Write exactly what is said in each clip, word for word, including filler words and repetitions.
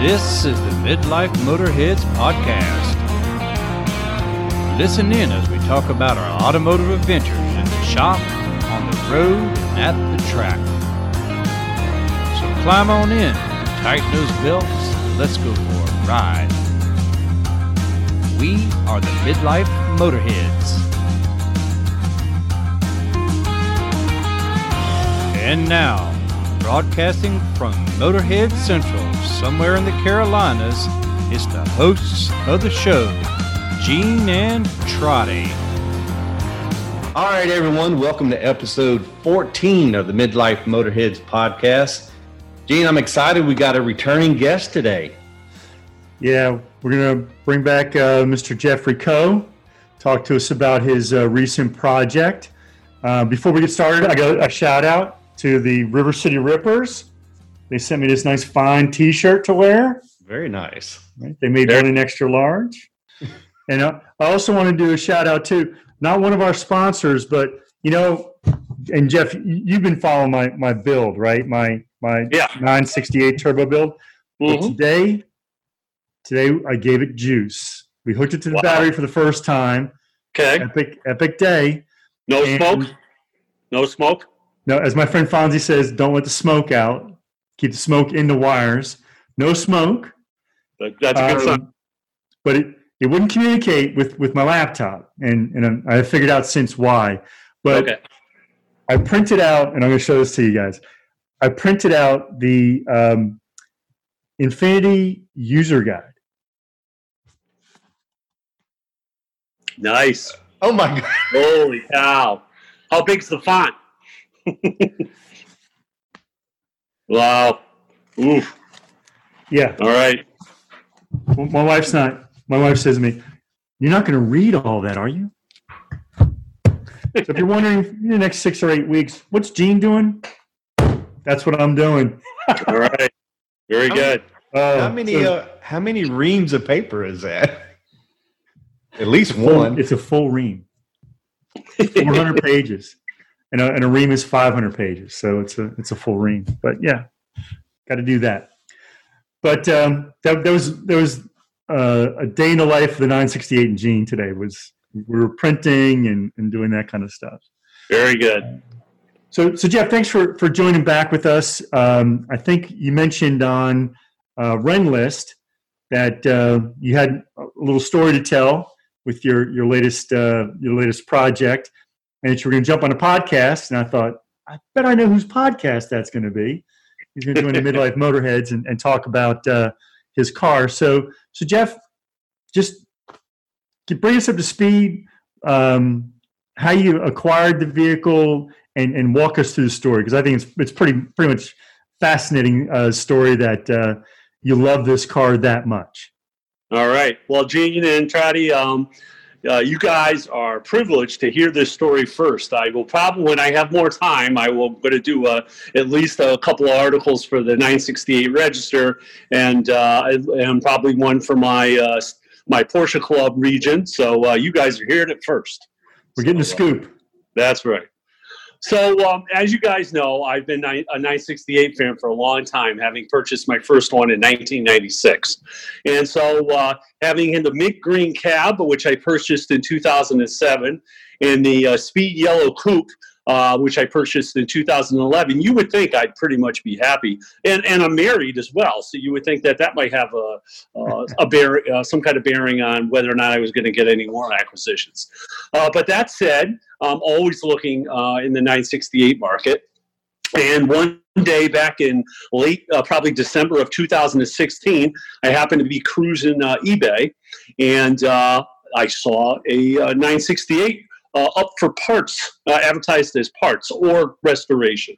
This is the Midlife Motorheads podcast. Listen in as we talk about our automotive adventures in the shop, on the road, and at the track. So climb on in, tighten those belts, and let's go for a ride. We are the Midlife Motorheads. And now, broadcasting from Motorhead Central, somewhere in the Carolinas, is the hosts of the show, Gene and Trotty. All right, everyone, welcome to episode fourteen of the Midlife Motorheads podcast. Gene, I'm excited. We got a returning guest today. Yeah, we're going to bring back uh, Mister Jeffrey Coe, talk to us about his uh, recent project. Uh, before we get started, I got a shout out to the River City Rippers. They sent me this nice fine T-shirt to wear. Very nice. Right? They made one an extra large. And I also want to do a shout out to not one of our sponsors, but, you know, and Jeff, you've been following my my build, right? My my yeah. nine sixty-eight turbo build. Mm-hmm. But today, Today, I gave it juice. We hooked it to the wow. battery for the first time. Okay. Epic, epic day. No and smoke? No smoke? No, as my friend Fonzie says, don't let the smoke out. Keep the smoke in the wires. No smoke. That's a good um, sign. But it, it wouldn't communicate with, with my laptop, and, and I figured out since why. But okay. I printed out, and I'm going to show this to you guys. I printed out the um, Infinity user guide. Nice. Oh my God. Holy cow. How big's the font? Wow. Oof. Yeah. All right. Well, my wife's not. My wife says to me, "You're not going to read all that, are you?" So if you're wondering in the next six or eight weeks, what's Gene doing? That's what I'm doing. All right. Very how good. Many, uh, how many? So, uh, how many reams of paper is that? At least full, one. It's a full ream. four hundred pages. And a, and a ream is five hundred pages, so it's a it's a full ream. But yeah, got to do that. But um, that, that was there was uh, a day in the life of the nine sixty-eight and Gene today. Was we were printing and, and doing that kind of stuff. Very good. So so Jeff, thanks for, for joining back with us. Um, I think you mentioned on uh, Renlist that uh, you had a little story to tell with your your latest uh, your latest project. And that you were going to jump on a podcast, and I thought, I bet I know whose podcast that's going to be. He's going to join the Midlife Motorheads and, and talk about uh, his car. So, so Jeff, just bring us up to speed, um, how you acquired the vehicle, and, and walk us through the story, because I think it's it's pretty pretty much fascinating uh, story that uh, you love this car that much. All right. Well, Gene and Trotty, um Uh, you guys are privileged to hear this story first. I will probably, when I have more time, I will going to do uh, at least a couple of articles for the nine sixty-eight Register, and uh, and probably one for my uh, my Porsche Club region. So uh, you guys are hearing it first. We're getting so, a scoop. Uh, that's right. So um, as you guys know, I've been a nine sixty-eight fan for a long time, having purchased my first one in nineteen ninety-six. And so uh, having in the mint green cab, which I purchased in two thousand seven, and the uh, speed yellow coupe, uh, which I purchased in two thousand eleven, you would think I'd pretty much be happy. And and I'm married as well, so you would think that that might have a, uh, a bear, uh, some kind of bearing on whether or not I was going to get any more acquisitions. Uh, but that said, I'm always looking uh, in the nine sixty-eight market. And one day back in late, uh, probably December of two thousand sixteen, I happened to be cruising uh, eBay, and uh, I saw a uh, nine sixty-eight uh, up for parts, uh, advertised as parts or restoration.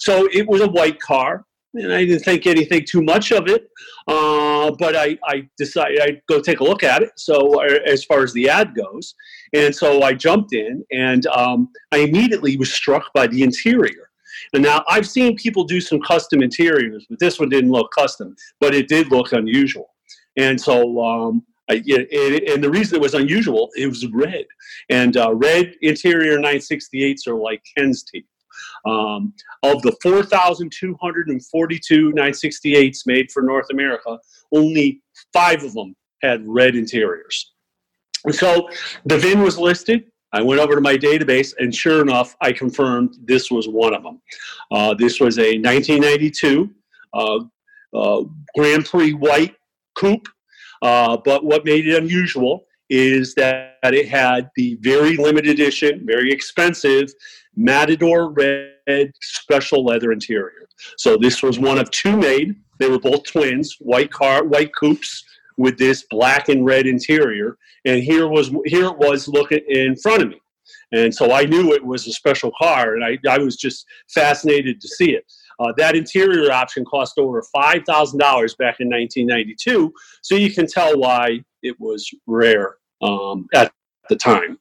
So it was a white car, and I didn't think anything too much of it, uh, but I, I decided I'd go take a look at it, so as far as the ad goes. And so I jumped in, and um, I immediately was struck by the interior. And now I've seen people do some custom interiors, but this one didn't look custom, but it did look unusual. And so um, I, it, and the reason it was unusual, it was red. And uh, red interior nine sixty-eights are like hen's teeth. Um, of the four thousand two hundred forty-two nine sixty-eights made for North America, only five of them had red interiors. And so the V I N was listed. I went over to my database, and sure enough, I confirmed this was one of them. Uh, this was a nineteen ninety-two uh, uh, Grand Prix white coupe, uh, but what made it unusual is that it had the very limited edition, very expensive Matador red special leather interior. So this was one of two made. They were both twins, white car, white coupes with this black and red interior. And here was here it was looking in front of me. And so I knew it was a special car, and I, I was just fascinated to see it. Uh, that interior option cost over five thousand dollars back in nineteen ninety-two, so you can tell why it was rare um, at the time.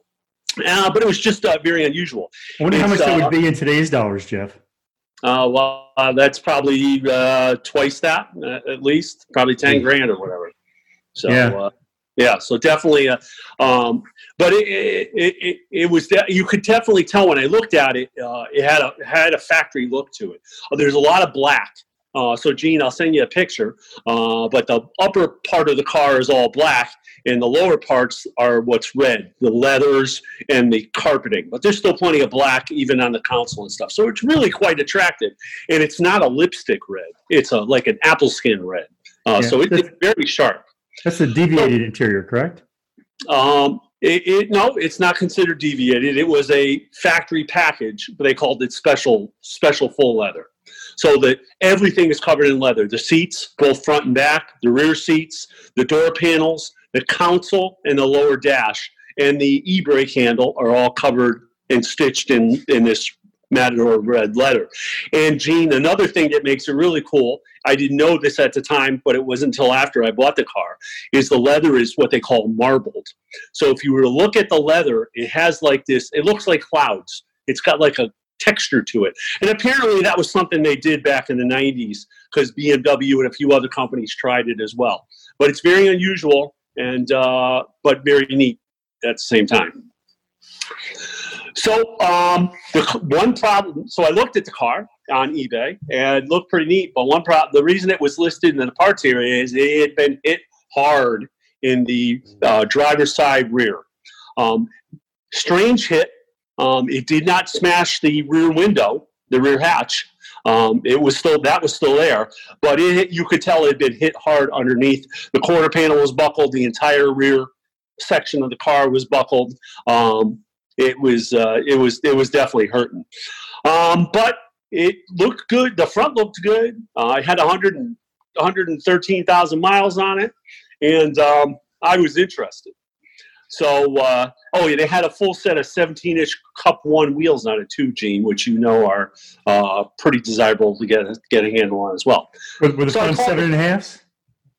Uh, but it was just uh, very unusual. I wonder it's, how much uh, it would be in today's dollars, Jeff. Uh, well, uh, that's probably uh, twice that, uh, at least, probably ten grand or whatever. So, yeah. Uh, yeah, so definitely, uh, um, but it it, it, it was de- you could definitely tell when I looked at it, uh, it had a had a factory look to it. Uh, there's a lot of black. Uh, so, Gene, I'll send you a picture. Uh, but the upper part of the car is all black, and the lower parts are what's red, the leathers and the carpeting. But there's still plenty of black even on the console and stuff. So it's really quite attractive, and it's not a lipstick red. It's a like an apple skin red. Uh, yeah. So it, it's very sharp. That's a deviated so, interior, correct? Um, it, it, no, it's not considered deviated. It was a factory package, but they called it special, special full leather. So that everything is covered in leather. The seats, both front and back, the rear seats, the door panels, the console, and the lower dash, and the e-brake handle are all covered and stitched in, in this Matador red leather. And Gene, another thing that makes it really cool, I didn't know this at the time, but it wasn't until after I bought the car, is the leather is what they call marbled. So if you were to look at the leather, it has like this, it looks like clouds. It's got like a texture to it. And apparently that was something they did back in the nineties because B M W and a few other companies tried it as well. But it's very unusual and uh, but very neat at the same time. So um, the one problem, so I looked at the car on eBay and it looked pretty neat, but one problem, the reason it was listed in the parts area is it had been hit hard in the uh, driver's side rear. Um, strange hit. Um, it did not smash the rear window, the rear hatch. Um, it was still, that was still there, but it, you could tell it had been hit hard underneath. The quarter panel was buckled. The entire rear section of the car was buckled. Um, It was uh, it was it was definitely hurting, um, but it looked good. The front looked good. Uh, I had one hundred thirteen thousand miles on it, and um, I was interested. So, uh, oh yeah, they had a full set of seventeen-inch Cup One wheels on it too, Gene, which you know are uh, pretty desirable to get a, get a handle on as well. With, with so the front seven and a halfs?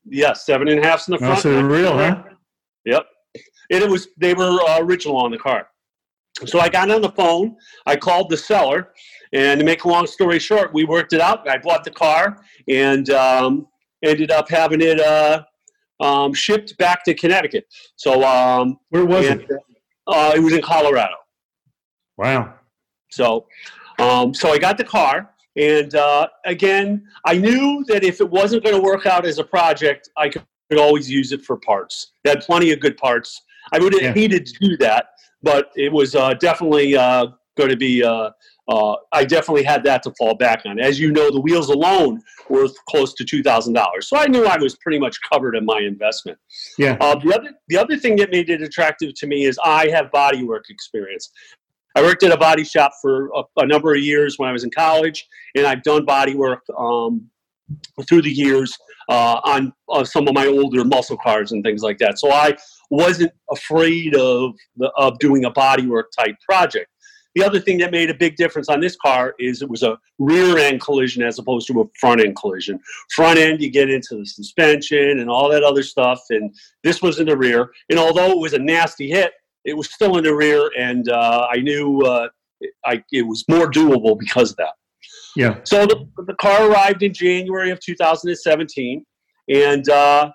Yeah, seven and a halfs in the front. Oh, so they're real, huh? Yep, and it was they were uh, original on the car. So I got on the phone, I called the seller, and to make a long story short, we worked it out. I bought the car and um, ended up having it uh, um, shipped back to Connecticut. So um, where was and, it? Uh, it was in Colorado. Wow. So, um, so I got the car. And uh, again, I knew that if it wasn't going to work out as a project, I could always use it for parts. It had plenty of good parts. I would have yeah. hated to do that. But it was uh, definitely uh, going to be uh, – uh, I definitely had that to fall back on. As you know, the wheels alone were close to two thousand dollars. So I knew I was pretty much covered in my investment. Yeah. Uh, the other the other thing that made it attractive to me is I have body work experience. I worked at a body shop for a, a number of years when I was in college, and I've done body work um, through the years uh, on uh, some of my older muscle cars and things like that. So I – wasn't afraid of the, of doing a bodywork type project. The other thing that made a big difference on this car is it was a rear end collision as opposed to a front end collision. Front end, you get into the suspension and all that other stuff, and this was in the rear. And although it was a nasty hit, it was still in the rear, and uh, I knew uh, I, it was more doable because of that. Yeah. So the, the car arrived in January of two thousand seventeen, and uh,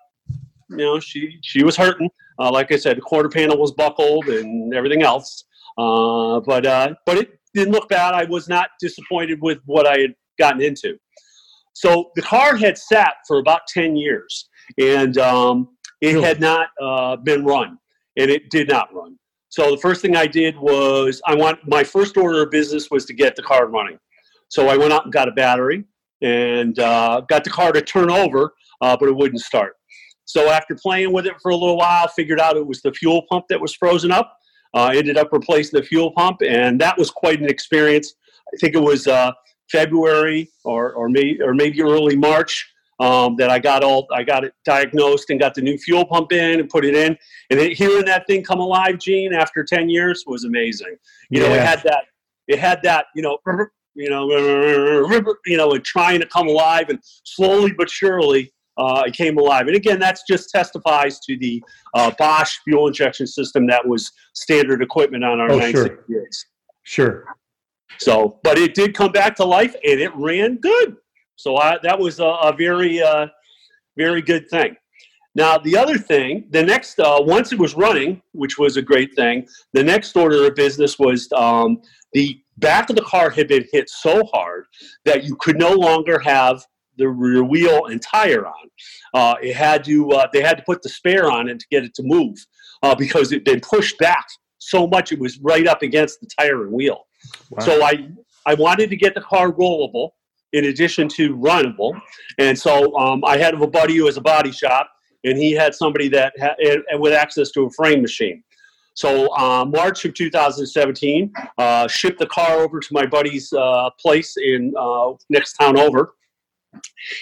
you know she she was hurting. Uh, like I said, the quarter panel was buckled and everything else. Uh, but uh, but it, didn't look bad. I was not disappointed with what I had gotten into. So the car had sat for about ten years, and um, it really? had not uh, been run, and it did not run. So the first thing I did was I want my first order of business was to get the car running. So I went out and got a battery and uh, got the car to turn over, uh, but it wouldn't start. So after playing with it for a little while, figured out it was the fuel pump that was frozen up. Uh, ended up replacing the fuel pump, and that was quite an experience. I think it was uh, February or or maybe or maybe early March um, that I got all I got it diagnosed and got the new fuel pump in and put it in. And it, hearing that thing come alive, Gene, after ten years was amazing. You yeah. know, it had that. It had that. You know. You know, you know, and trying to come alive, and slowly but surely, uh, it came alive. And again, that's just testifies to the uh, Bosch fuel injection system that was standard equipment on our nine sixty-eights. Oh, sure. sure. So, but it did come back to life, and it ran good. So I, that was a, a very, uh, very good thing. Now, the other thing, the next, uh, once it was running, which was a great thing, the next order of business was um, the back of the car had been hit so hard that you could no longer have the rear wheel and tire on. Uh, it had to, uh, they had to put the spare on it to get it to move uh, because it had been pushed back so much it was right up against the tire and wheel. Wow. So I, I wanted to get the car rollable in addition to runnable. And so um, I had a buddy who has a body shop, and he had somebody that had, and with access to a frame machine. So uh, March of two thousand seventeen, uh, shipped the car over to my buddy's uh, place in uh, next town over,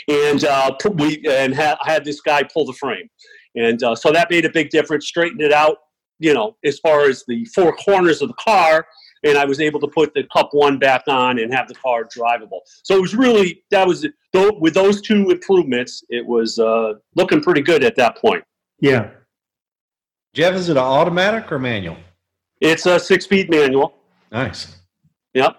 and uh, we and ha- I had this guy pull the frame, and uh, so that made a big difference. Straightened it out, you know, as far as the four corners of the car, and I was able to put the cup one back on and have the car drivable. So it was really that was though with those two improvements, it was uh, looking pretty good at that point. Yeah. Jeff, is it an automatic or manual? It's a six-speed manual. Nice. Yep.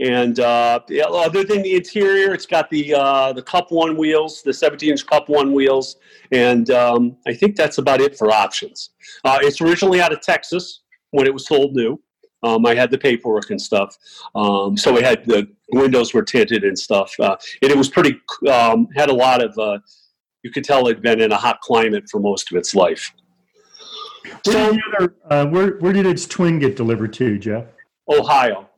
And uh, other than the interior, it's got the uh, the Cup One wheels, the seventeen-inch Cup One wheels, and um, I think that's about it for options. Uh, it's originally out of Texas when it was sold new. Um, I had the paperwork and stuff, um, so it had the windows were tinted and stuff, uh, and it was pretty um, had a lot of. Uh, you could tell it'd been in a hot climate for most of its life. Where did, other, uh, where, where did its twin get delivered to, Jeff? Ohio.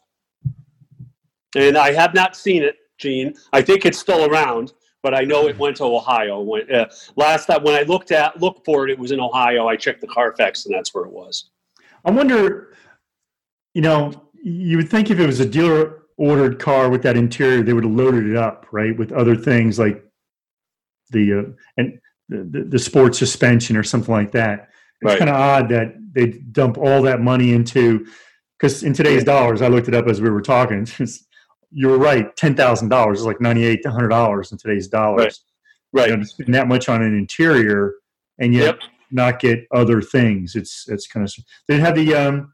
And I have not seen it, Gene. I think it's still around, but I know it went to Ohio. When, uh, last time when I looked at looked for it, it was in Ohio. I checked the Carfax, and that's where it was. I wonder, you know, you would think if it was a dealer-ordered car with that interior, they would have loaded it up, right, with other things like the uh, and the, the sport suspension or something like that. It's right. Kind of odd that they dump all that money into, because in today's dollars, I looked it up as we were talking. It's, you were right, ten thousand dollars is like ninety-eight to one hundred dollars in today's dollars. Right. Right. You know, to spend that much on an interior and yet yep. not get other things. It's it's kind of. They didn't have the um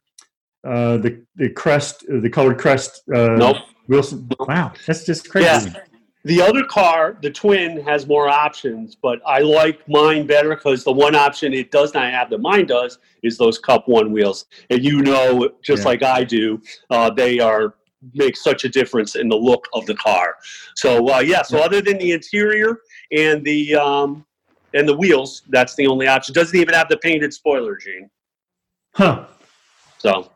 uh the the crest, the colored crest. Uh, nope. Wilson. Wow, that's just crazy. Yeah. The other car, the twin, has more options, but I like mine better because the one option it does not have that mine does is those Cup One wheels. And you know, just yeah. like I do, uh, they are make such a difference in the look of the car. So uh, yeah, so other than the interior and the um, and the wheels, that's the only option. It doesn't even have the painted spoiler, Gene. Huh. So,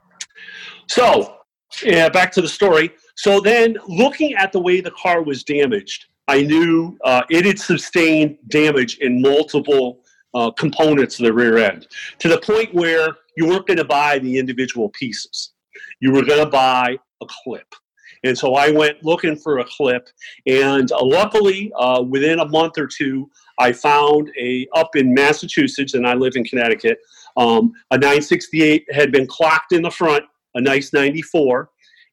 so yeah, back to the story. So then looking at the way the car was damaged, I knew uh, it had sustained damage in multiple uh, components of the rear end to the point where you weren't going to buy the individual pieces. You were going to buy a clip. And so I went looking for a clip. And uh, luckily, uh, within a month or two, I found a up in Massachusetts, and I live in Connecticut, um, a nine sixty-eight had been clocked in the front, a nice ninety-four.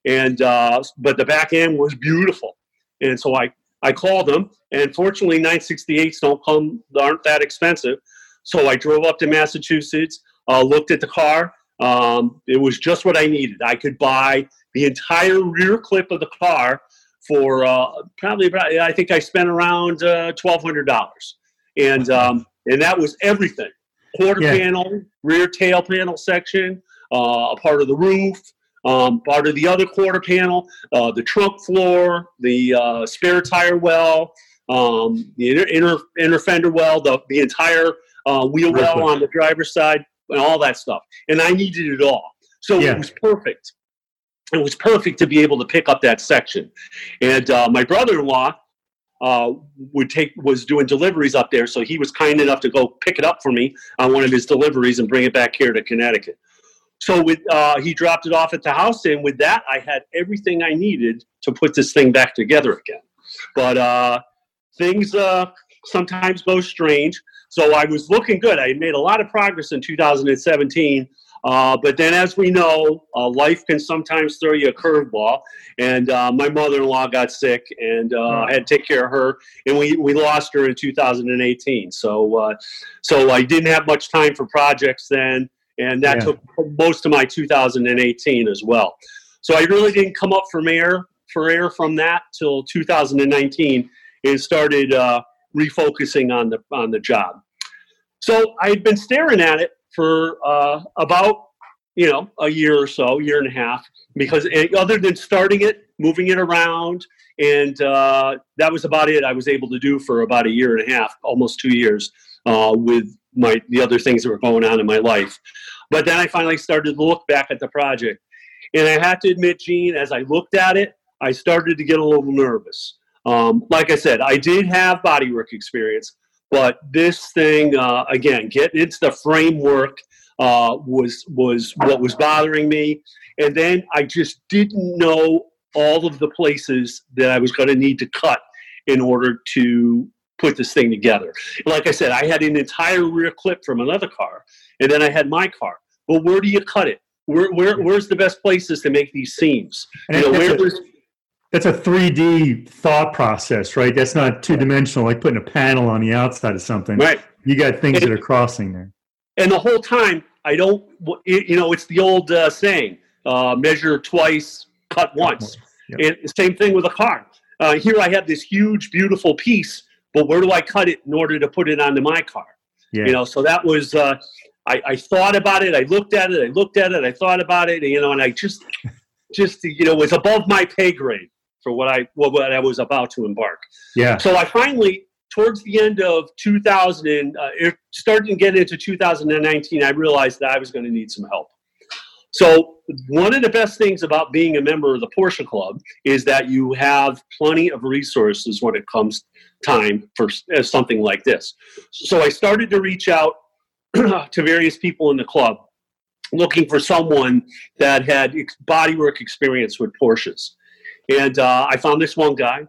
And, uh, but the back end was beautiful. And so I, I called them, and fortunately nine sixty-eights don't come, aren't that expensive. So I drove up to Massachusetts, uh, looked at the car. Um, it was just what I needed. I could buy the entire rear clip of the car for, uh, probably about, I think I spent around, uh, twelve hundred dollars. And, um, and that was everything. Quarter yeah. panel, rear tail panel section, uh, a part of the roof. Um, part of the other quarter panel, uh, the trunk floor, the uh, spare tire well, um, the inner, inner inner fender well, the, the entire uh, wheel well on the driver's side, and all that stuff. And I needed it all. So yeah. It was perfect. It was perfect to be able to pick up that section. And uh, my brother-in-law uh, would take was doing deliveries up there, so he was kind enough to go pick it up for me on one of his deliveries and bring it back here to Connecticut. So with, uh, he dropped it off at the house, and with that, I had everything I needed to put this thing back together again. But uh, things uh, sometimes go strange. So I was looking good. I made a lot of progress in two thousand seventeen, uh, but then as we know, uh, life can sometimes throw you a curveball, and uh, my mother-in-law got sick, and uh, mm. I had to take care of her, and we, we lost her in two thousand eighteen. So, uh, so I didn't have much time for projects then, and that yeah. took most of my two thousand eighteen as well. So I really didn't come up for air, for air from that till two thousand nineteen, and started uh, refocusing on the on the job. So I had been staring at it for uh, about, you know, a year or so, year and a half, because other than starting it, moving it around, and uh, that was about it I was able to do for about a year and a half, almost two years uh, with my the other things that were going on in my life. But then I finally started to look back at the project. And I have to admit, Gene, as I looked at it, I started to get a little nervous. Um, like I said, I did have bodywork experience, but this thing, uh, again, getting into the framework uh, was was what was bothering me. And then I just didn't know all of the places that I was going to need to cut in order to put this thing together. Like I said, I had an entire rear clip from another car, and then I had my car. Well, where do you cut it? Where, where where's the best places to make these seams? You know, where was... That's a three D thought process, right? That's not two-dimensional, like putting a panel on the outside of something. Right. You got things and, that are crossing there. And the whole time, I don't, you know, it's the old uh, saying, uh, measure twice, cut once. Yep. And same thing with a car. Uh, here I have this huge, beautiful piece, but where do I cut it in order to put it onto my car? Yeah. You know, so that was, uh, I, I thought about it. I looked at it. I looked at it. I thought about it, you know, and I just, just, you know, it was above my pay grade for what I what I was about to embark. Yeah. So I finally, towards the end of two thousand, uh, it started to get into two thousand nineteen, I realized that I was going to need some help. So one of the best things about being a member of the Porsche Club is that you have plenty of resources when it comes time for uh, something like this. So I started to reach out to various people in the club, looking for someone that had ex- bodywork experience with Porsches. And uh, I found this one guy,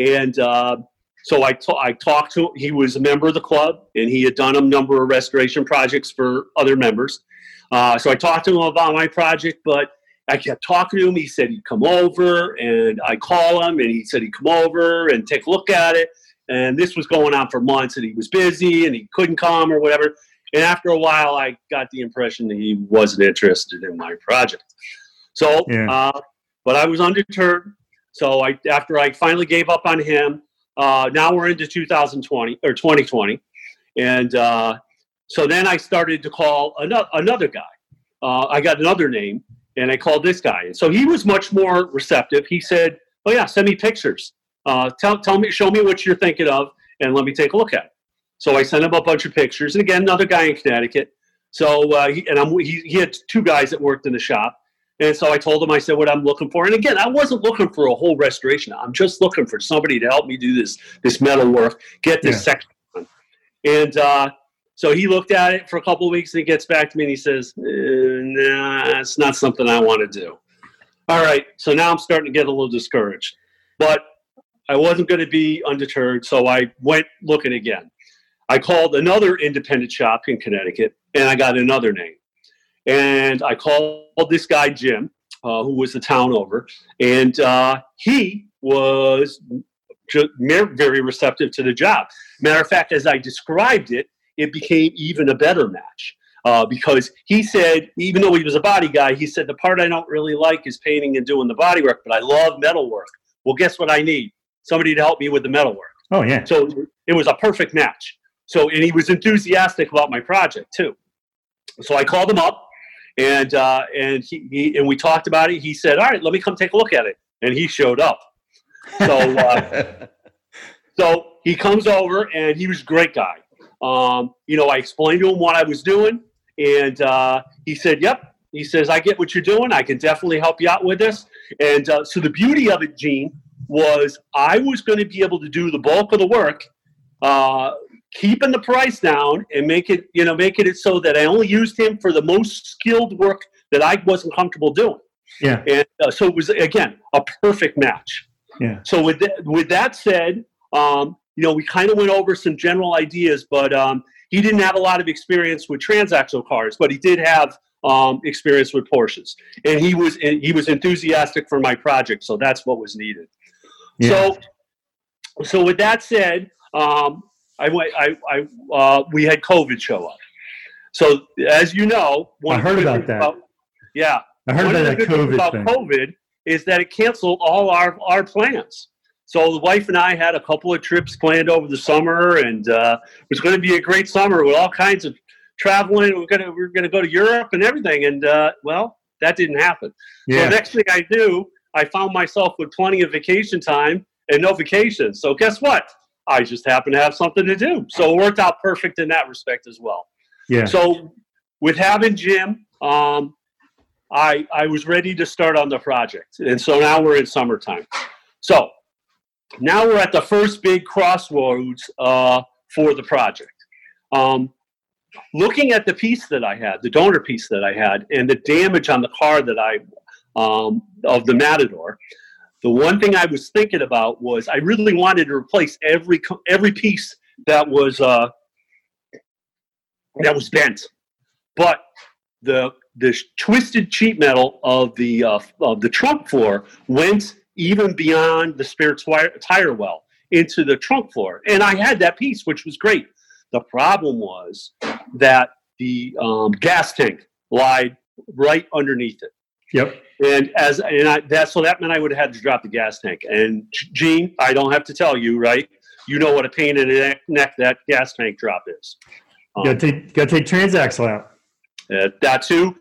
and uh, so I, t- I talked to him. He was a member of the club, and he had done a number of restoration projects for other members. Uh, so I talked to him about my project, but I kept talking to him. He said he'd come over, and I call him, and he said he'd come over and take a look at it. And this was going on for months, and he was busy, and he couldn't come or whatever. And after a while, I got the impression that he wasn't interested in my project. So... Yeah. Uh, But I was undeterred. So I, after I finally gave up on him, uh, now we're into two thousand twenty or twenty twenty. And uh, so then I started to call another, another guy. Uh, I got another name, and I called this guy. And so he was much more receptive. He said, oh, yeah, send me pictures. Uh, tell, tell me, show me what you're thinking of, and let me take a look at it. So I sent him a bunch of pictures. And again, another guy in Connecticut. So uh, he, and I'm, he, he had two guys that worked in the shop. And so I told him, I said, what I'm looking for. And again, I wasn't looking for a whole restoration. I'm just looking for somebody to help me do this this metal work, get this yeah. section done. And uh, so he looked at it for a couple of weeks, and he gets back to me, and he says, eh, nah, it's not something I want to do. All right, so now I'm starting to get a little discouraged. But I wasn't going to be undeterred, so I went looking again. I called another independent shop in Connecticut, and I got another name. And I called this guy, Jim, uh, who was the town over. And uh, he was ju- very receptive to the job. Matter of fact, as I described it, it became even a better match. Uh, because he said, even though he was a body guy, he said, the part I don't really like is painting and doing the body work, but I love metal work. Well, guess what I need? Somebody to help me with the metal work. Oh, yeah. So it was a perfect match. So, and he was enthusiastic about my project, too. So I called him up. And uh, and he, he and we talked about it. He said, "All right, let me come take a look at it." And he showed up. So uh, so he comes over, and he was a great guy. Um, you know, I explained to him what I was doing, and uh, he said, "Yep." He says, "I get what you're doing. I can definitely help you out with this." And uh, so the beauty of it, Gene, was I was going to be able to do the bulk of the work, uh, keeping the price down, and make it, you know, making it so that I only used him for the most skilled work that I wasn't comfortable doing. Yeah. And uh, so it was, again, a perfect match. Yeah. So with th- with that said, um, you know, we kind of went over some general ideas, but um, he didn't have a lot of experience with transaxle cars, but he did have um, experience with Porsches, and he was and he was enthusiastic for my project, so that's what was needed. Yeah. So, so with that said, um, I went. I, I uh, we had COVID show up. So as you know, one I heard about that. About, yeah, I heard one about that COVID about thing. COVID is that it canceled all our, our plans. So the wife and I had a couple of trips planned over the summer, and uh, it was going to be a great summer with all kinds of traveling. We're going to we're going to go to Europe and everything, and uh, well, that didn't happen. Yeah. So next thing I knew, I found myself with plenty of vacation time and no vacation. So guess what? I just happened to have something to do. So it worked out perfect in that respect as well. Yeah. So with having Jim, um, I I was ready to start on the project. And so now we're in summertime. So now we're at the first big crossroads uh, for the project. Um, looking at the piece that I had, the donor piece that I had, and the damage on the car that I um, of the Matador, the one thing I was thinking about was I really wanted to replace every every piece that was uh, that was bent, but the the twisted sheet metal of the uh, of the trunk floor went even beyond the spare tire, tire well into the trunk floor, and I had that piece, which was great. The problem was that the um, gas tank lied right underneath it. Yep. And as and I, that so that meant I would have had to drop the gas tank. And Gene, I don't have to tell you, right? You know what a pain in the neck that gas tank drop is. Um, you gotta take, gotta take transaxle out. Uh, that too.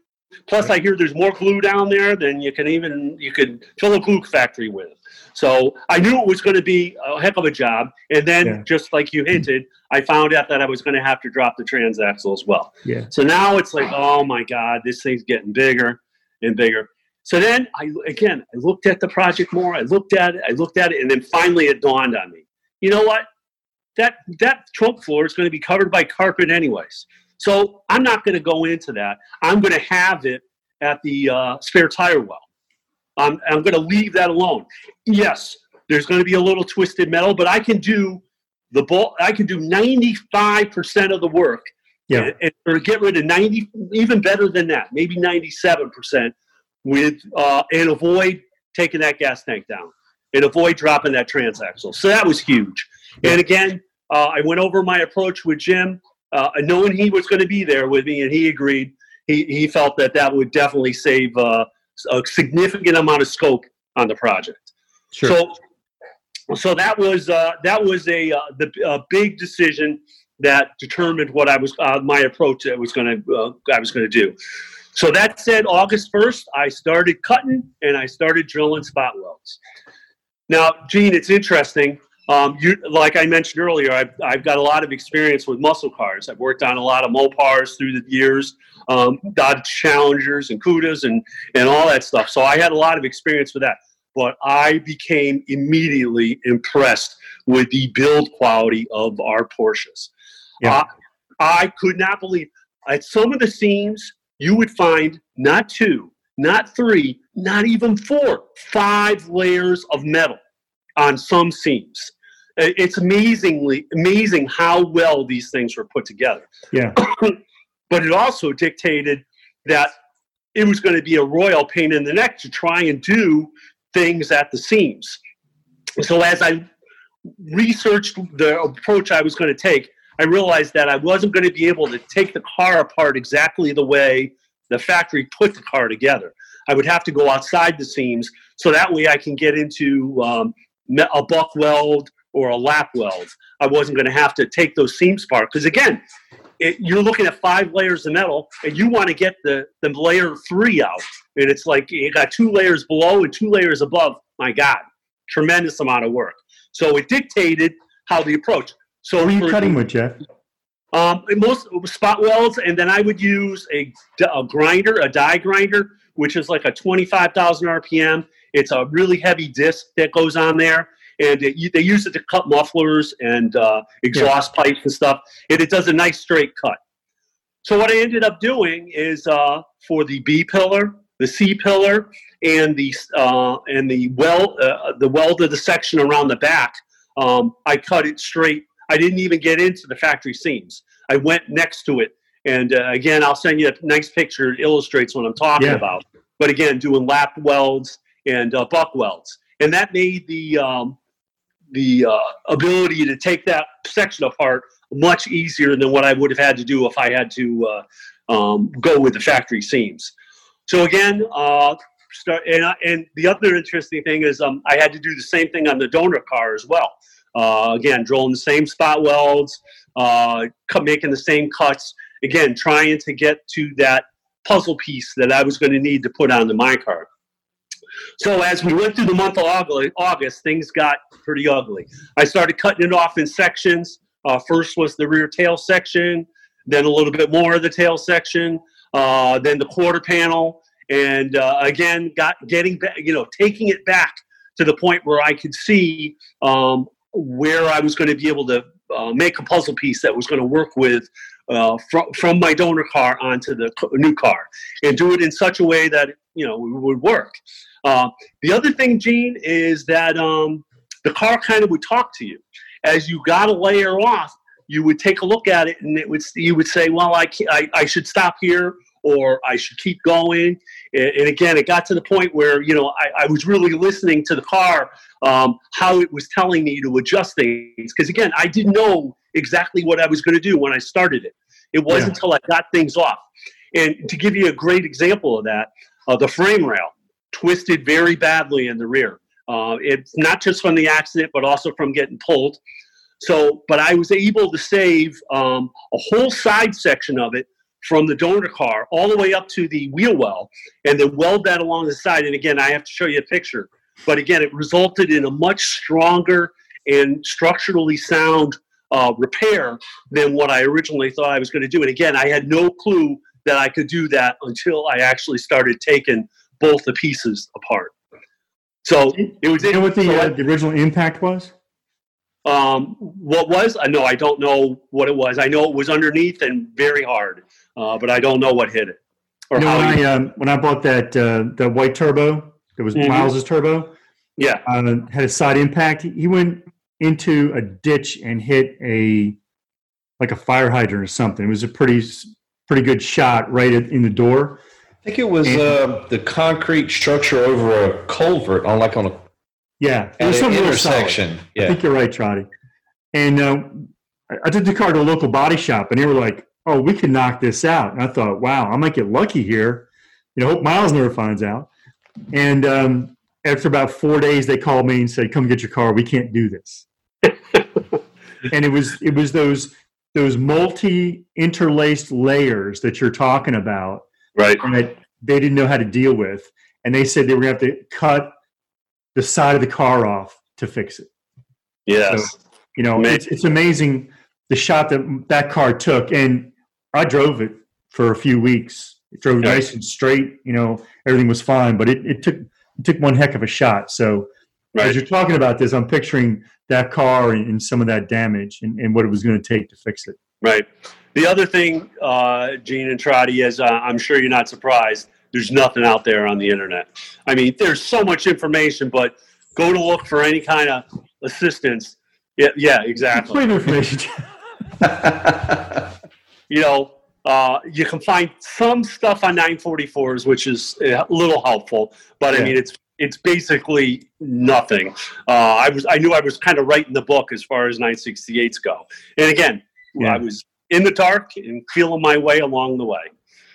Plus, I hear there's more glue down there than you can even you could fill a glue factory with. So I knew it was going to be a heck of a job. And then, yeah. just like you hinted, I found out that I was going to have to drop the transaxle as well. Yeah. So now it's like, oh my God, this thing's getting bigger and bigger. So then I again I looked at the project more. I looked at it. I looked at it, and then finally it dawned on me. You know what? That that trunk floor is going to be covered by carpet anyways. So I'm not going to go into that. I'm going to have it at the uh, spare tire well. I'm, I'm going to leave that alone. Yes, there's going to be a little twisted metal, but I can do the ball. I can do ninety-five percent of the work, yeah, and, or get rid of ninety, even better than that, maybe ninety-seven percent, with uh, and avoid taking that gas tank down and avoid dropping that transaxle. So that was huge. Yeah. And again, uh, I went over my approach with Jim. Uh, knowing he was going to be there with me, and he agreed, he, he felt that that would definitely save uh, a significant amount of scope on the project. Sure. So, so that was uh, that was a uh, the a big decision that determined what I was uh, my approach that was going to uh, I was going to do. So that said, August first, I started cutting and I started drilling spot welds. Now, Gene, it's interesting. Um, you, like I mentioned earlier, I've, I've got a lot of experience with muscle cars. I've worked on a lot of Mopars through the years, um, Dodge Challengers and Cudas and, and all that stuff. So I had a lot of experience with that. But I became immediately impressed with the build quality of our Porsches. Yeah. Uh, I could not believe at some of the seams you would find not two, not three, not even four, five layers of metal on some seams. It's amazingly amazing how well these things were put together. Yeah. But it also dictated that it was going to be a royal pain in the neck to try and do things at the seams. So as I researched the approach I was going to take, I realized that I wasn't going to be able to take the car apart exactly the way the factory put the car together. I would have to go outside the seams, so that way I can get into um, a buck weld or a lap weld. I wasn't going to have to take those seams apart because, again, it, you're looking at five layers of metal, and you want to get the, the layer three out. And it's like you got two layers below and two layers above. My God, tremendous amount of work. So it dictated how the approach. So what were you cutting with, Jeff? Um, most spot welds, and then I would use a, a grinder, a die grinder, which is like a twenty-five thousand R P M. It's a really heavy disc that goes on there, and it, they use it to cut mufflers and uh, exhaust yeah. pipes and stuff, and it does a nice straight cut. So what I ended up doing is uh, for the B-pillar, the C-pillar, and the uh, and the weld, uh, the weld of the section around the back, um, I cut it straight. I didn't even get into the factory seams. I went next to it. And uh, again, I'll send you a nice picture. It illustrates what I'm talking yeah. about. But again, doing lap welds and uh, buck welds. And that made the um, the uh, ability to take that section apart much easier than what I would have had to do if I had to uh, um, go with the factory seams. So again, uh, start, and, I, and the other interesting thing is um, I had to do the same thing on the donor car as well. Uh, again, drilling the same spot welds, uh, making the same cuts. Again, trying to get to that puzzle piece that I was going to need to put on the minecart. So as we went through the month of August, things got pretty ugly. I started cutting it off in sections. Uh, first was the rear tail section, then a little bit more of the tail section, uh, then the quarter panel, and uh, again, got getting back, you know, taking it back to the point where I could see um, where I was going to be able to uh, make a puzzle piece that was going to work with uh, from, from my donor car onto the new car, and do it in such a way that, you know, it would work. Uh, the other thing, Gene, is that um, the car kind of would talk to you. As you got a layer off, you would take a look at it, and it would you would say, well, I, can't, I, I should stop here, or I should keep going. And, and again, it got to the point where, you know, I, I was really listening to the car, um, how it was telling me to adjust things. Because again, I didn't know exactly what I was going to do when I started it. It wasn't yeah. until I got things off. And to give you a great example of that, uh, the frame rail twisted very badly in the rear. Uh, it's not just from the accident, but also from getting pulled. So, but I was able to save um, a whole side section of it from the donor car all the way up to the wheel well, and then weld that along the side. And again, I have to show you a picture. But again, it resulted in a much stronger and structurally sound uh, repair than what I originally thought I was going to do. And again, I had no clue that I could do that until I actually started taking both the pieces apart. So it was. Do you know what the, so uh, I, the original impact was? Um, what was? I uh, no, I don't know what it was. I know it was underneath and very hard, uh, but I don't know what hit it. Or you know, how when, you, I, um, when I bought that uh, the white turbo, it was mm-hmm. Miles's turbo. Yeah, uh, had a side impact. He went into a ditch and hit a like a fire hydrant or something. It was a pretty pretty good shot right at, in the door. I think it was uh, the concrete structure over a culvert on like on a yeah, it was some intersection. Yeah. I think you're right, Trotty. And uh, I took the car to a local body shop, and they were like, "Oh, we can knock this out." And I thought, "Wow, I might get lucky here." You know, hope Miles never finds out. And um, after about four days, they called me and said, "Come get your car. We can't do this." And it was it was those those multi interlaced layers that you're talking about. Right. And that they didn't know how to deal with. And they said they were going to have to cut the side of the car off to fix it. Yes. So, you know, it's, it's amazing the shot that that car took. And I drove it for a few weeks. It drove yeah. nice and straight. You know, everything was fine. But it, it took it took one heck of a shot. So right. as you're talking about this, I'm picturing that car and, and some of that damage and, and what it was going to take to fix it. Right. The other thing, uh, Gene and Trotty, is uh, I'm sure you're not surprised, there's nothing out there on the internet. I mean, there's so much information, but go to look for any kind of assistance. Yeah, yeah, exactly. Plain information. You know, uh, you can find some stuff on nine forty-fours, which is a little helpful, but yeah. I mean, it's it's basically nothing. Uh, I was I knew I was kind of writing the book as far as nine sixty-eights go. And again, yeah. I was in the dark and feeling my way along the way.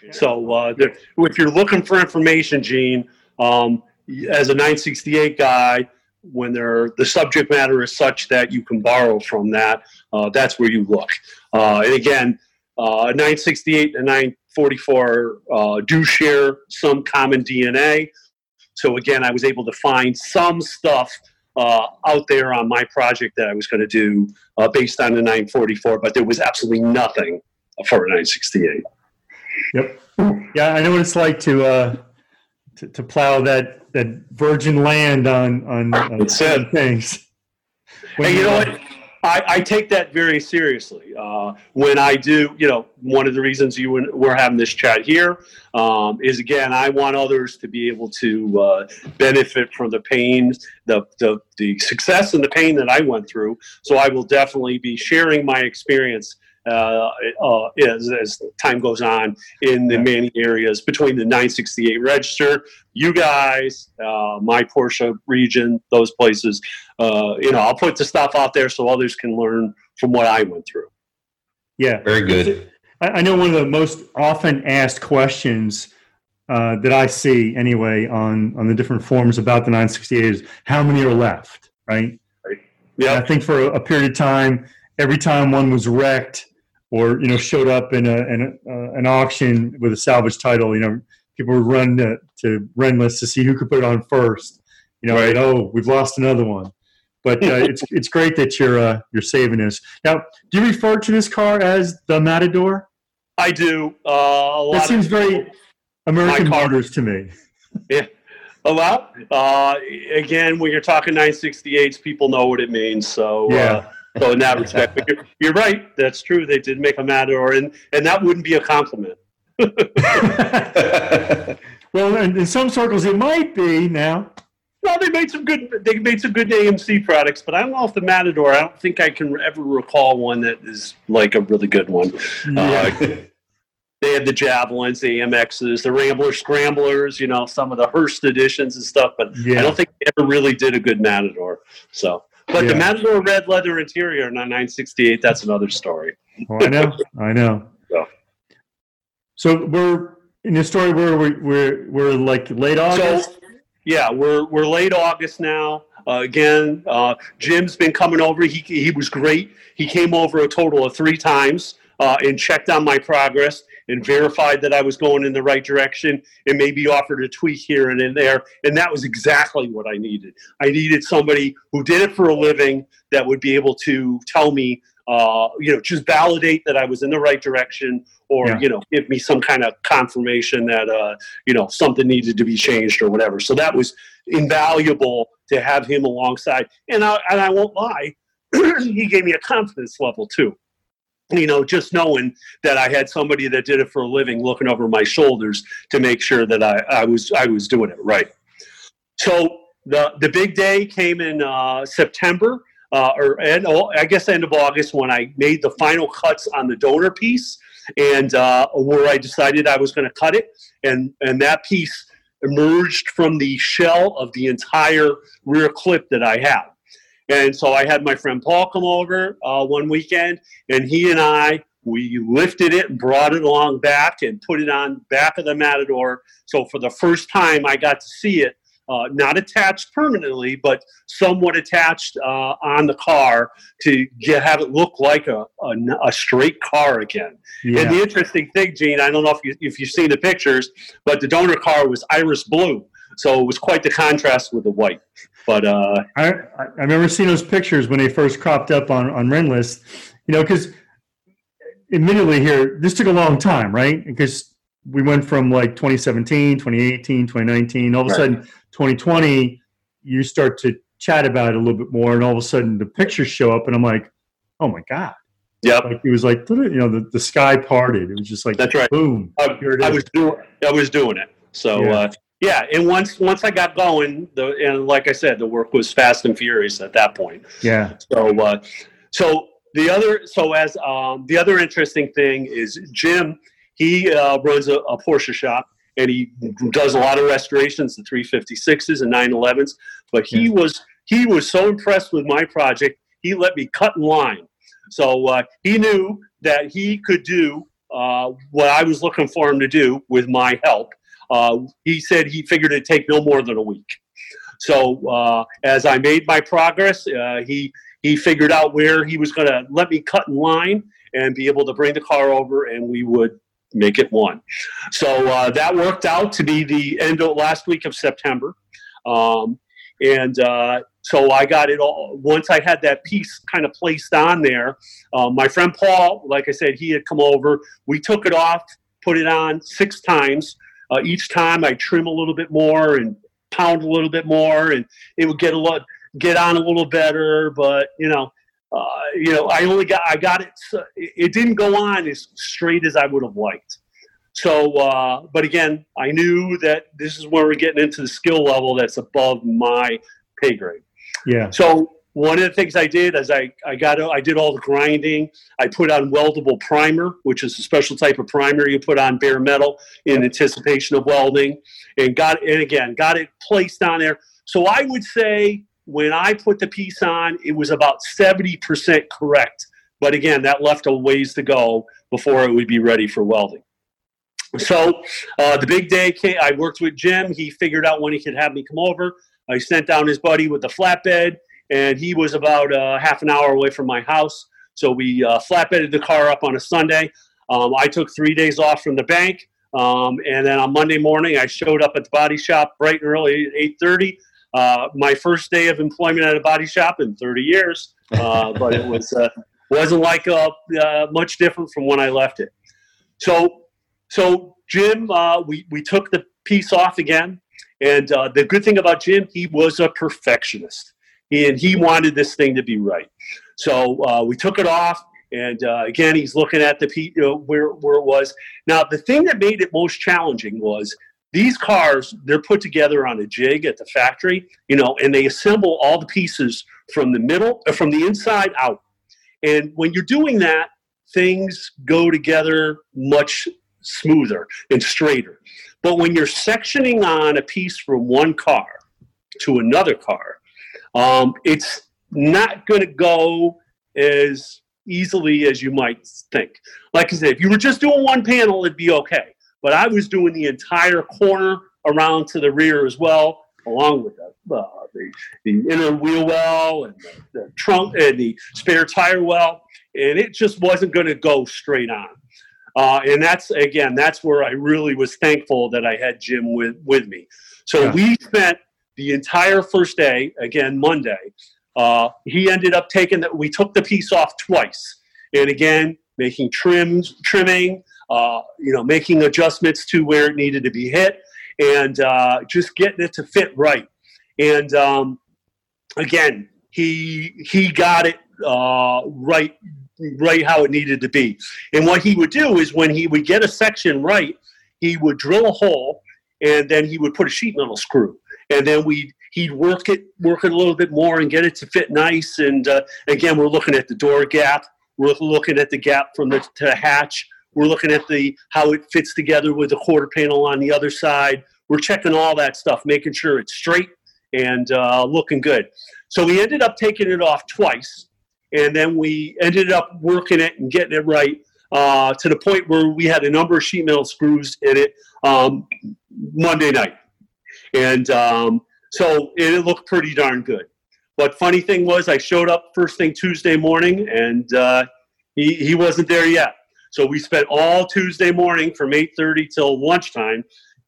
Yeah. So uh, there, if you're looking for information, Gene, um, as a nine sixty-eight guy, when there, the subject matter is such that you can borrow from that, uh, that's where you look. Uh, and again, Uh, a nine sixty-eight and a nine forty-four uh, do share some common D N A. So again, I was able to find some stuff uh, out there on my project that I was going to do uh, based on the nine forty-four, but there was absolutely nothing for a nine sixty-eight. Yep. Yeah, I know what it's like to uh, to, to plow that, that virgin land on on, on things. Hey, you know what? I, I take that very seriously. Uh, when I do, you know, one of the reasons you and we're having this chat here um, is, again, I want others to be able to uh, benefit from the pain, the, the the success and the pain that I went through. So I will definitely be sharing my experience uh, uh, as, as time goes on in the many areas between the nine sixty-eight Register, you guys, uh, my Porsche region, those places. Uh, you know, I'll put the stuff out there so others can learn from what I went through. Yeah. Very good. I know one of the most often asked questions uh, that I see anyway on, on the different forums about the nine sixty-eight is how many are left, right? Right. Yeah. I think for a period of time, every time one was wrecked or, you know, showed up in, a, in a, uh, an auction with a salvage title, you know, people would run to, to Renlist to see who could put it on first. You know, right. And, oh, we've lost another one. But uh, it's it's great that you're uh, you're saving us. Now, do you refer to this car as the Matador? I do. Uh, a lot that seems of very American Martyrs to me. Yeah, a lot. Uh, again, when you're talking nine sixty-eights, people know what it means. So yeah. uh, so in that respect, but you're, you're right. That's true. They did make a Matador, and, and that wouldn't be a compliment. Well, in, in some circles, it might be now. Well, they made some good. They made some good A M C products, but I don't know if the Matador. I don't think I can ever recall one that is like a really good one. Yeah. Uh, they had the Javelins, the A M Xs, the Rambler Scramblers. You know, some of the Hearst editions and stuff. But yeah. I don't think they ever really did a good Matador. So, but yeah. The Matador red leather interior on nine sixty-eight. That's another story. Oh, I know. I know. So, so we're in a story where we're we're, we're like late August. So, yeah, we're we're late August now. Uh, again, uh, Jim's been coming over. He he was great. He came over a total of three times uh, and checked on my progress and verified that I was going in the right direction and maybe offered a tweak here and in there. And that was exactly what I needed. I needed somebody who did it for a living that would be able to tell me, uh, you know, just validate that I was in the right direction or, yeah. you know, give me some kind of confirmation that, uh, you know, something needed to be changed or whatever. So that was invaluable to have him alongside. And I, and I won't lie, he gave me a confidence level too. You know, just knowing that I had somebody that did it for a living looking over my shoulders to make sure that I, I was I was doing it right. So the the big day came in uh, September, uh, or end, oh, I guess end of August, when I made the final cuts on the donor piece and uh, where I decided I was going to cut it. And, and that piece emerged from the shell of the entire rear clip that I had. And so I had my friend Paul come over uh, one weekend, and he and I, we lifted it and brought it along back and put it on back of the Matador. So for the first time, I got to see it, uh, not attached permanently, but somewhat attached uh, on the car to get, have it look like a, a, a straight car again. Yeah. And the interesting thing, Gene, I don't know if, you, if you've seen the pictures, but the donor car was iris blue. So it was quite the contrast with the white. But uh, I, I remember seeing those pictures when they first cropped up on, on Renlist, you know, because admittedly here, this took a long time, right? Because we went from like twenty seventeen, twenty eighteen, twenty nineteen, all of a right. sudden twenty twenty, you start to chat about it a little bit more. And all of a sudden the pictures show up and I'm like, oh my God. Yeah, like it was like, you know, the, the sky parted. It was just like, that's right. Boom. I, here it is. I was doing, I was doing it. So, yeah. uh, Yeah, and once once I got going, the and like I said, the work was fast and furious at that point. Yeah. So, uh, so the other so as um, the other interesting thing is Jim. He uh, runs a, a Porsche shop, and he does a lot of restorations to three fifty-sixes and nine elevens. But he yeah. was he was so impressed with my project, he let me cut in line. So uh, he knew that he could do uh, what I was looking for him to do with my help. Uh, he said he figured it'd take no more than a week. So uh, as I made my progress, uh, he he figured out where he was going to let me cut in line, and be able to bring the car over, and we would make it one. So uh, that worked out to be the end of last week of September. Um, and uh, so I got it all. Once I had that piece kind of placed on there, uh, my friend Paul, like I said, he had come over. We took it off, put it on six times. Uh, each time I trim a little bit more and pound a little bit more, and it would get a lot, get on a little better. But, you know, uh, you know, I only got, I got it. So it didn't go on as straight as I would have liked. So, uh, but again, I knew that this is where we're getting into the skill level that's above my pay grade. Yeah. So one of the things I did is I, I got, I did all the grinding. I put on weldable primer, which is a special type of primer you put on bare metal in anticipation of welding, and got, and again, got it placed on there. So I would say when I put the piece on, it was about seventy percent correct. But again, that left a ways to go before it would be ready for welding. So uh, the big day came. I worked with Jim. He figured out when he could have me come over. I sent down his buddy with the flatbed, and he was about uh, half an hour away from my house. So we uh, flatbedded the car up on a Sunday. Um, I took three days off from the bank. Um, and then on Monday morning, I showed up at the body shop bright and early at eight thirty. Uh, my first day of employment at a body shop in thirty years. Uh, but it was, uh, wasn't like uh, uh, much different from when I left it. So, so Jim, uh, we, we took the piece off again. And uh, the good thing about Jim, he was a perfectionist. And he wanted this thing to be right. So uh, we took it off. And uh, again, he's looking at the pe- you know, where, where it was. Now, the thing that made it most challenging was these cars, they're put together on a jig at the factory, you know, and they assemble all the pieces from the middle, or from the inside out. And when you're doing that, things go together much smoother and straighter. But when you're sectioning on a piece from one car to another car, Um, it's not going to go as easily as you might think. Like I said, if you were just doing one panel, it'd be okay. But I was doing the entire corner around to the rear as well, along with the, uh, the, the inner wheel well and the, the trunk and the spare tire well. And it just wasn't going to go straight on. Uh, and that's, again, that's where I really was thankful that I had Jim with, with me. So yeah. we spent the entire first day, again, Monday, uh, he ended up taking that. We took the piece off twice. And again, making trims, trimming, uh, you know, making adjustments to where it needed to be hit, and uh, just getting it to fit right. And um, again, he he got it uh, right, right how it needed to be. And what he would do is when he would get a section right, he would drill a hole, and then he would put a sheet metal screw. And then we he'd work it work it a little bit more and get it to fit nice. And uh, again, we're looking at the door gap. We're looking at the gap from the to the hatch. We're looking at the how it fits together with the quarter panel on the other side. We're checking all that stuff, making sure it's straight and uh, looking good. So we ended up taking it off twice, and then we ended up working it and getting it right uh, to the point where we had a number of sheet metal screws in it um, Monday night. And um, so it looked pretty darn good. But funny thing was, I showed up first thing Tuesday morning, and uh, he, he wasn't there yet. So we spent all Tuesday morning from eight thirty till lunchtime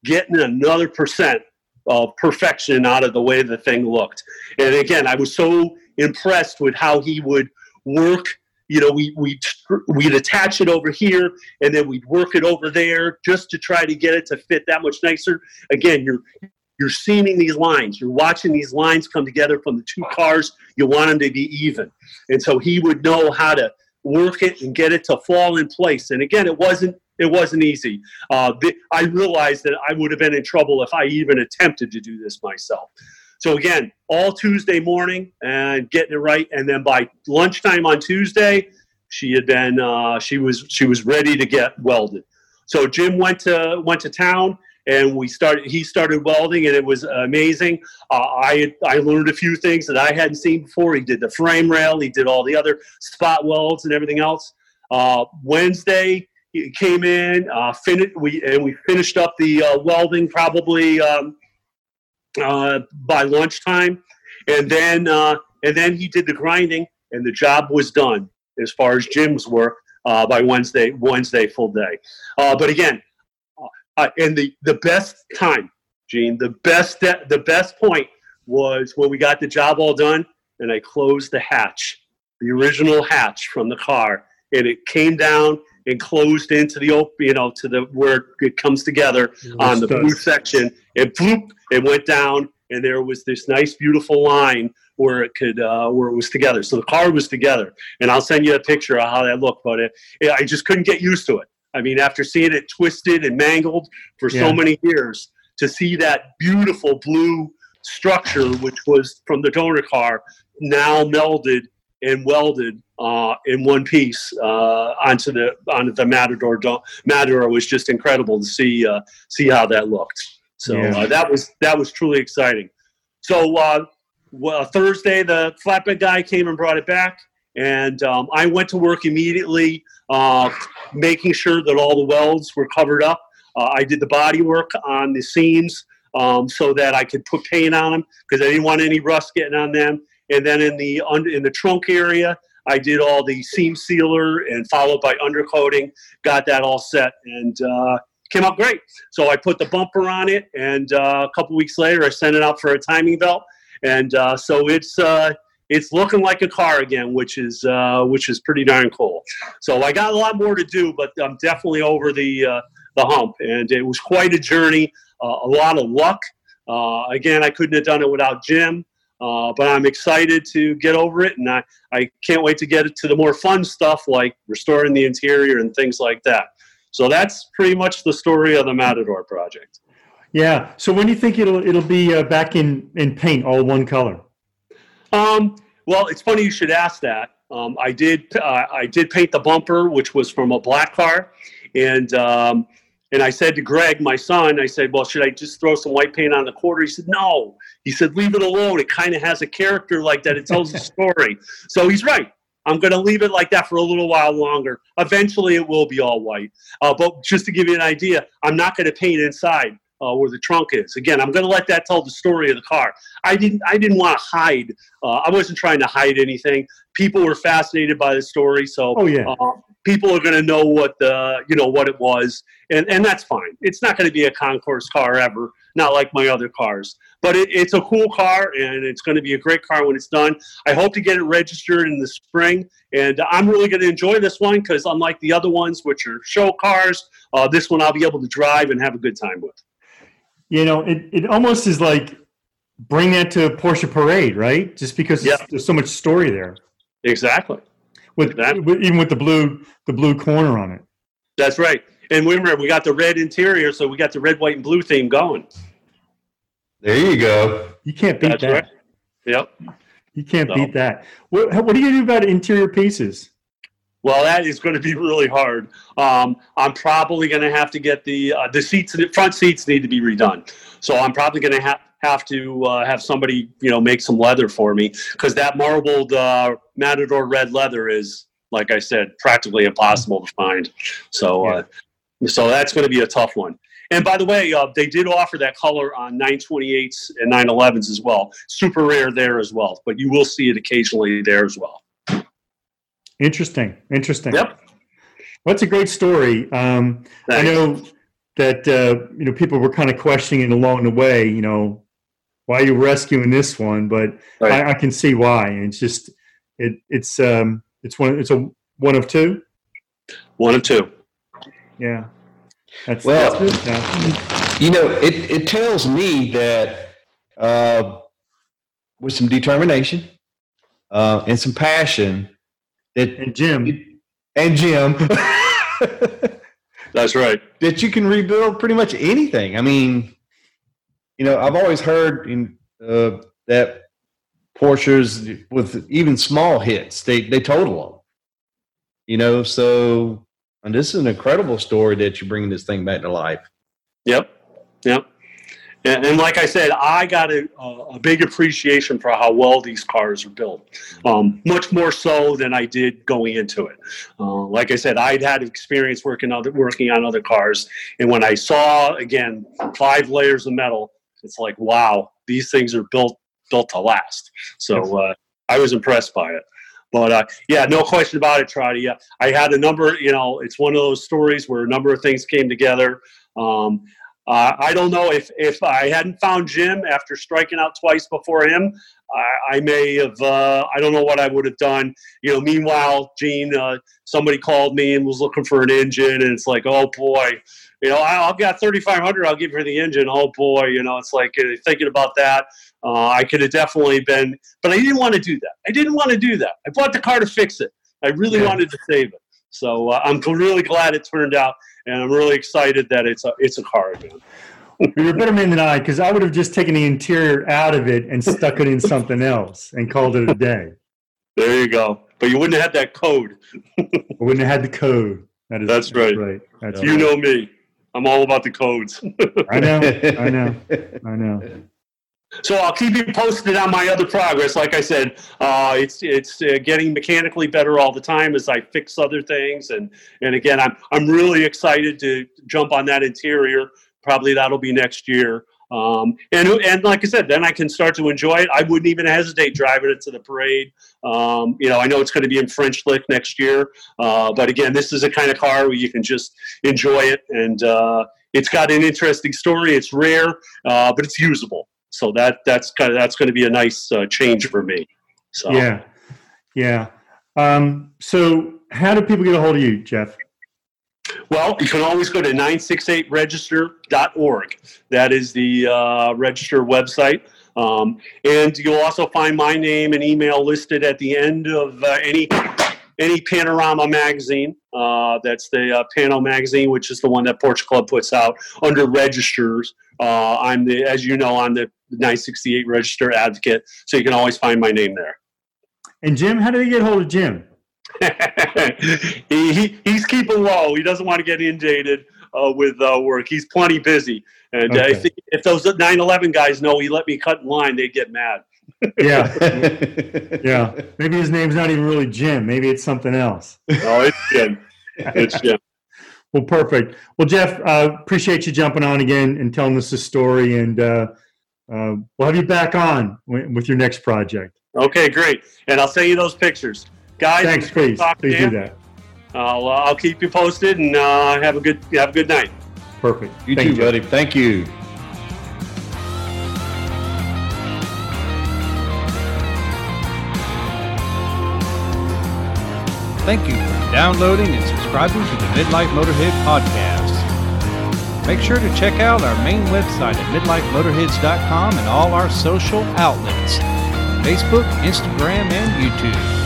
getting another percent of perfection out of the way the thing looked. And again, I was so impressed with how he would work. You know, we, we, we'd attach it over here, and then we'd work it over there just to try to get it to fit that much nicer. Again, you're... You're seaming these lines. You're watching these lines come together from the two cars. You want them to be even. And so he would know how to work it and get it to fall in place. And again, it wasn't it wasn't easy. Uh, I realized that I would have been in trouble if I even attempted to do this myself. So again, all Tuesday morning and getting it right. And then by lunchtime on Tuesday, she had been uh, she was she was ready to get welded. So Jim went to went to town. And we started. He started welding, and it was amazing. Uh, I I learned a few things that I hadn't seen before. He did the frame rail. He did all the other spot welds and everything else. Uh, Wednesday he came in. Uh, fin- we and we finished up the uh, welding probably um, uh, by lunchtime, and then uh, and then he did the grinding, and the job was done as far as Jim's work. uh, by Wednesday, Wednesday full day. Uh, but again, uh, and the, the best time, Gene, the best de- the best point was when we got the job all done and I closed the hatch, the original hatch from the car, and it came down and closed into the open, you know, to the where it comes together on the blue section. It bloop, it went down, and there was this nice, beautiful line where it could, uh, where it was together. So the car was together, and I'll send you a picture of how that looked. But it, it, I just couldn't get used to it. I mean, after seeing it twisted and mangled for yeah. so many years, to see that beautiful blue structure, which was from the donor car, now melded and welded uh, in one piece uh, onto the onto the Matador. Matador was just incredible to see uh, see how that looked. So yeah. uh, that was that was truly exciting. So uh, well, Thursday, the flatbed guy came and brought it back, and um, I went to work immediately, uh, making sure that all the welds were covered up. Uh, I did the body work on the seams um, so that I could put paint on them because I didn't want any rust getting on them. And then in the in the trunk area, I did all the seam sealer and followed by undercoating, got that all set, and uh, came out great. So I put the bumper on it, and uh, a couple weeks later, I sent it out for a timing belt, and uh, so it's uh, it's looking like a car again, which is uh, which is pretty darn cool. So I got a lot more to do, but I'm definitely over the uh, the hump, and it was quite a journey, uh, a lot of luck. Uh, again, I couldn't have done it without Jim. Uh, but I'm excited to get over it, and I, I can't wait to get to the more fun stuff like restoring the interior and things like that. So that's pretty much the story of the Matador project. Yeah. So when do you think it'll it'll be uh, back in, in paint, all one color? Um, well, it's funny you should ask that. Um, I did uh, I did paint the bumper, which was from a black car, and um, and I said to Greg, my son, I said, well, should I just throw some white paint on the quarter? He said, no. He said, leave it alone. It kind of has a character like that. It tells a story. So he's right. I'm going to leave it like that for a little while longer. Eventually, it will be all white. Uh, but just to give you an idea, I'm not going to paint inside uh, where the trunk is. Again, I'm going to let that tell the story of the car. I didn't I didn't want to hide. Uh, I wasn't trying to hide anything. People were fascinated by the story. So, oh, yeah. Uh, people are going to know what the, you know, what it was. And, and that's fine. It's not going to be a concourse car ever, not like my other cars. But it, it's a cool car, and it's going to be a great car when it's done. I hope to get it registered in the spring. And I'm really going to enjoy this one because unlike the other ones, which are show cars, uh, this one I'll be able to drive and have a good time with. You know, it, it almost is like bring that to Porsche Parade, right? Just because yeah. there's so much story there. Exactly. With, with even with the blue, the blue corner on it. That's right. And remember, we got the red interior, so we got the red, white, and blue theme going. There you go. You can't beat That's that. Right. Yep. You can't so. beat that. What, what do you do about interior pieces? Well, that is going to be really hard. Um, I'm probably going to have to get the uh, the seats. The front seats need to be redone, so I'm probably going to have. have to uh, have somebody, you know, make some leather for me because that marbled uh, Matador red leather is, like I said, practically impossible to find. So uh, so that's going to be a tough one. And by the way, uh, they did offer that color on nine twenty-eights and nine elevens as well. Super rare there as well, but you will see it occasionally there as well. Interesting. Interesting. Yep. Well, that's a great story. Um, I know that, uh, you know, people were kind of questioning it along the way, you know, why are you rescuing this one? But right. I, I can see why. And it's just it it's um it's one it's a one of two. One of two. Yeah. That's well. That's yeah. You know, it, it tells me that uh, with some determination uh, and some passion that and Jim it, and Jim. That's right. That you can rebuild pretty much anything. I mean. You know, I've always heard in, uh, that Porsches with even small hits, they, they total them. You know, so and this is an incredible story that you're bringing this thing back to life. Yep, yep. And, and like I said, I got a, a big appreciation for how well these cars are built, um, much more so than I did going into it. Uh, like I said, I'd had experience working other working on other cars, and when I saw again five layers of metal. It's like, wow, these things are built built to last. So uh, I was impressed by it. But uh, yeah, no question about it, Trotty. Uh, I had a number, you know, it's one of those stories where a number of things came together. Um, uh, I don't know if, if I hadn't found Jim after striking out twice before him, I, I may have, uh, I don't know what I would have done. You know, meanwhile, Gene, uh, somebody called me and was looking for an engine, and it's like, oh boy, you know, I, I've got thirty-five hundred, I'll give her the engine. Oh boy, you know, it's like uh, thinking about that. Uh, I could have definitely been, but I didn't want to do that. I didn't want to do that. I bought the car to fix it. I really yeah. wanted to save it. So uh, I'm really glad it turned out, and I'm really excited that it's a, it's a car again. You're a better man than I, because I would have just taken the interior out of it and stuck it in something else and called it a day. There you go. But you wouldn't have had that code. I wouldn't have had the code. That is, that's, that's right. right. That's you right. know me. I'm all about the codes. I know. I know. I know. So I'll keep you posted on my other progress. Like I said, uh, it's it's uh, getting mechanically better all the time as I fix other things. And, and again, I'm I'm really excited to jump on that interior. Probably that'll be next year. Um, and and like I said, then I can start to enjoy it. I wouldn't even hesitate driving it to the parade. Um, you know, I know it's going to be in French Lick next year. Uh, but again, this is a kind of car where you can just enjoy it. And uh, it's got an interesting story. It's rare, uh, but it's usable. So that that's kind of that's going to be a nice uh, change for me. So yeah, yeah. Um, so how do people get a hold of you, Jeff? Well, you can always go to nine six eight register dot org. That is the uh, register website, um, and you'll also find my name and email listed at the end of uh, any any Panorama magazine. Uh, that's the uh, Pano magazine, which is the one that Porsche Club puts out under registers. Uh, I'm the, as you know, I'm the nine sixty-eight Register advocate, so you can always find my name there. And Jim, how did he get hold of Jim? he, he he's keeping low. He doesn't want to get inundated uh, with uh, work. He's plenty busy, and okay. I think if those nine eleven guys know he let me cut in line, they'd get mad. yeah, yeah. Maybe his name's not even really Jim. Maybe it's something else. No, it's Jim. It's Jim. Well, perfect. Well, Jeff, uh, appreciate you jumping on again and telling us the story, and uh, uh, we'll have you back on w- with your next project. Okay, great. And I'll send you those pictures, guys. Thanks, please. Please do that. I'll uh, I'll keep you posted, and uh, have a good have a good night. Perfect. You too, buddy. Thank you. Thank you for downloading and subscribing to the Midlife Motorhead podcast. Make sure to check out our main website at midlife motorheads dot com and all our social outlets, Facebook, Instagram, and YouTube.